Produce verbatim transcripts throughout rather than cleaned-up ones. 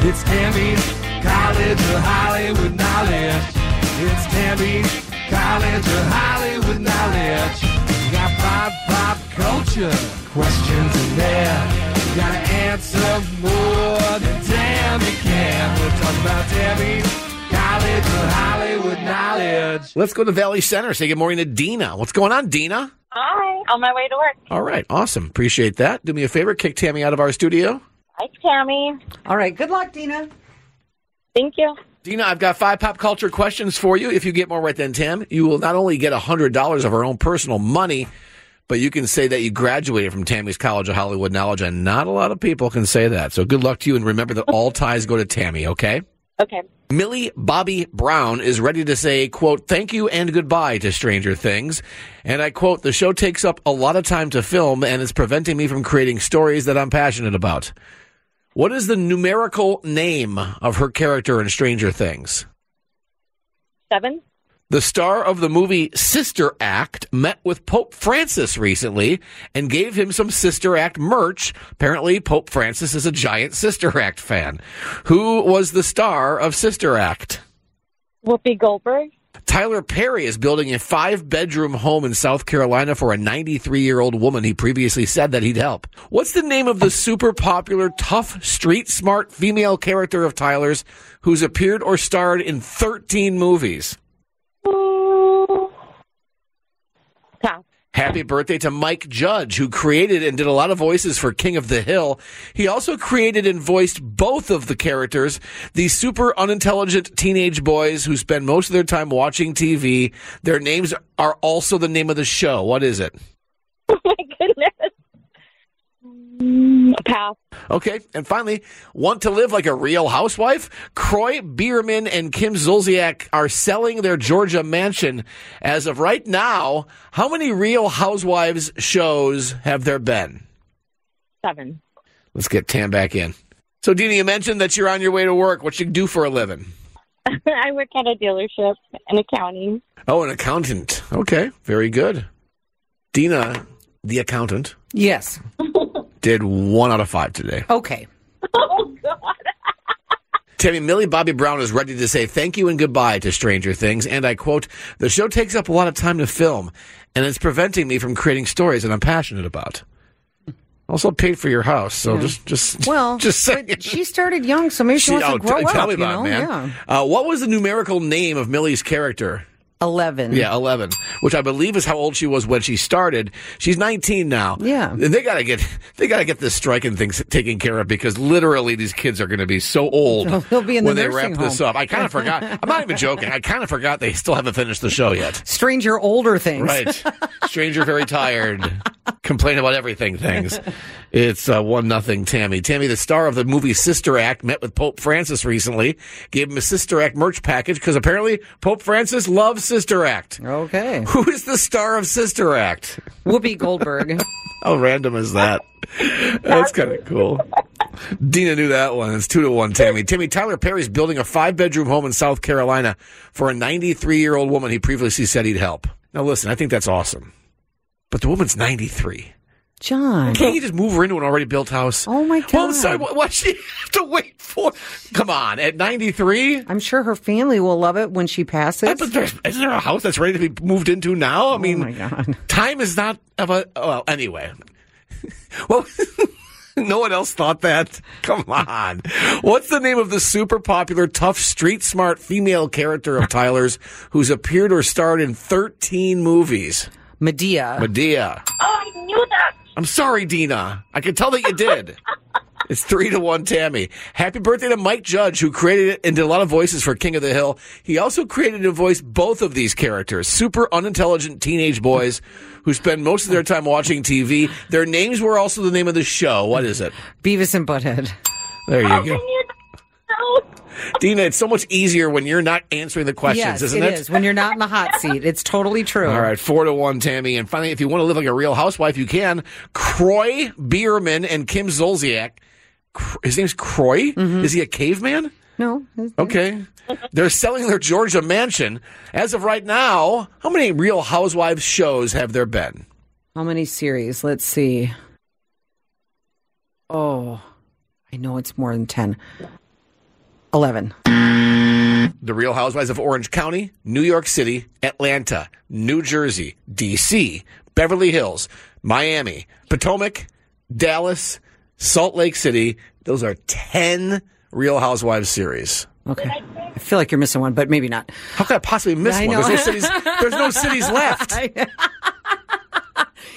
It's Tammy's College of Hollywood Knowledge. It's Tammy's College of Hollywood Knowledge. You got pop, pop culture questions in there. You gotta answer more than Tammy can. We're talking about Tammy's College of Hollywood Knowledge. Let's go to Valley Center. Say good morning to Dina. What's going on, Dina? Hi. On my way to work. All right. Awesome. Appreciate that. Do me a favor. Kick Tammy out of our studio. Hi, Tammy. All right. Good luck, Dina. Thank you. Dina, I've got five pop culture questions for you. If you get more right than Tam, you will not only get one hundred dollars of our own personal money, but you can say that you graduated from Tammy's College of Hollywood Knowledge, and not a lot of people can say that. So good luck to you, and remember that all ties go to Tammy, okay? Okay. Millie Bobby Brown is ready to say, quote, thank you and goodbye to Stranger Things. And I quote, the show takes up a lot of time to film, and it's preventing me from creating stories that I'm passionate about. What is the numerical name of her character in Stranger Things? Seven. The star of the movie Sister Act met with Pope Francis recently and gave him some Sister Act merch. Apparently, Pope Francis is a giant Sister Act fan. Who was the star of Sister Act? Whoopi Goldberg. Tyler Perry is building a five-bedroom home in South Carolina for a ninety-three-year-old woman he previously said that he'd help. What's the name of the super-popular, tough, street-smart female character of Tyler's who's appeared or starred in thirteen movies? Yeah. Happy birthday to Mike Judge, who created and did a lot of voices for King of the Hill. He also created and voiced both of the characters, these super unintelligent teenage boys who spend most of their time watching T V. Their names are also the name of the show. What is it? Oh, my goodness. A pal. Okay. And finally, want to live like a real housewife? Kroy Biermann and Kim Zolziak are selling their Georgia mansion. As of right now, how many Real Housewives shows have there been? Seven. Let's get Tam back in. So, Dina, you mentioned that you're on your way to work. What you do for a living? I work at a dealership and accounting. Oh, an accountant. Okay. Very good. Dina, the accountant. Yes. Did one out of five today. Okay. Oh, God. Tammy, Millie Bobby Brown is ready to say thank you and goodbye to Stranger Things. And I quote, the show takes up a lot of time to film, and it's preventing me from creating stories that I'm passionate about. Also paid for your house, so yeah. just just well, just saying. But she started young, so maybe she, she wants to grow t- up. Tell me about you know? it, man. Yeah. Uh, what was the numerical name of Millie's character? eleven. Yeah, eleven, which I believe is how old she was when she started. She's nineteen now. Yeah. And they got to get they got to get this striking thing taken care of, because literally these kids are going to be so old so they'll be in when the they wrap home. This up. I kind of forgot. I'm not even joking. I kind of forgot they still haven't finished the show yet. Stranger older things. Right. Stranger very tired. Complain about everything things. It's uh, one nothing Tammy. Tammy, the star of the movie Sister Act, met with Pope Francis recently, gave him a Sister Act merch package because apparently Pope Francis loves Sister Act. Okay. Who is the star of Sister Act? Whoopi Goldberg. How random is that? That's kind of cool. Dina knew that one. It's two to one, Tammy. Tammy, Tyler Perry's building a five-bedroom home in South Carolina for a ninety-three-year-old woman he previously said he'd help. Now, listen, I think that's awesome. But the woman's ninety-three. John. Can't you just move her into an already built house? Oh, my God. Well, I'm sorry. What, what she have to wait for? Come on. At ninety-three? I'm sure her family will love it when she passes. But isn't there a house that's ready to be moved into now? I mean, oh my God. Time is not of a... Well, anyway. Well, No one else thought that? Come on. What's the name of the super popular, tough, street-smart female character of Tyler's who's appeared or starred in thirteen movies? Medea. Medea. Oh, I knew that. I'm sorry, Dina. I could tell that you did. It's three to one, Tammy. Happy birthday to Mike Judge, who created it and did a lot of voices for King of the Hill. He also created and voiced both of these characters, super unintelligent teenage boys who spend most of their time watching T V. Their names were also the name of the show. What is it? Beavis and Butthead. There you oh, go. Dina, it's so much easier when you're not answering the questions, yes, isn't it? It is. When you're not in the hot seat. It's totally true. All right, four to one, Tammy. And finally, if you want to live like a real housewife, you can. Kroy Biermann and Kim Zolziak. His name's Kroy? Mm-hmm. Is he a caveman? No. Okay. They're selling their Georgia mansion. As of right now, how many Real Housewives shows have there been? How many series? Let's see. Oh, I know it's more than ten. eleven. The Real Housewives of Orange County, New York City, Atlanta, New Jersey, D C, Beverly Hills, Miami, Potomac, Dallas, Salt Lake City. Those are ten Real Housewives series. Okay. I feel like you're missing one, but maybe not. How could I possibly miss I one? There's no, cities, there's no cities left.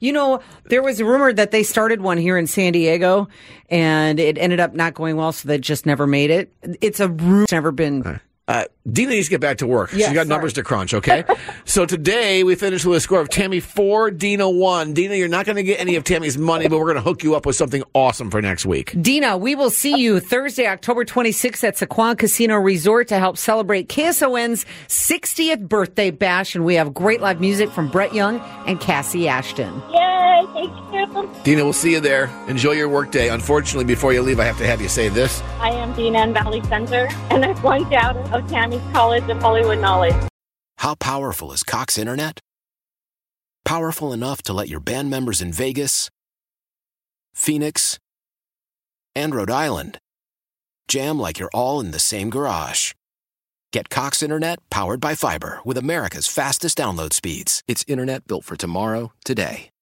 You know, there was rumored that they started one here in San Diego, and it ended up not going well, so they just never made it. It's a rumor. It's never been... Uh, Dina needs to get back to work. Yes, She's got sorry. numbers to crunch, okay? So today we finished with a score of Tammy four, Dina one. Dina, you're not going to get any of Tammy's money, but we're going to hook you up with something awesome for next week. Dina, we will see you Thursday, October twenty-sixth at Saquon Casino Resort to help celebrate K S O N's sixtieth birthday bash. And we have great live music from Brett Young and Cassie Ashton. Yay, thank you. Dina, we'll see you there. Enjoy your work day. Unfortunately, before you leave, I have to have you say this. I am Dina in Valley Center, and I flunked out of Tammy's College of Hollywood Knowledge. How powerful is Cox Internet? Powerful enough to let your band members in Vegas, Phoenix, and Rhode Island jam like you're all in the same garage. Get Cox Internet powered by fiber with America's fastest download speeds. It's internet built for tomorrow, today.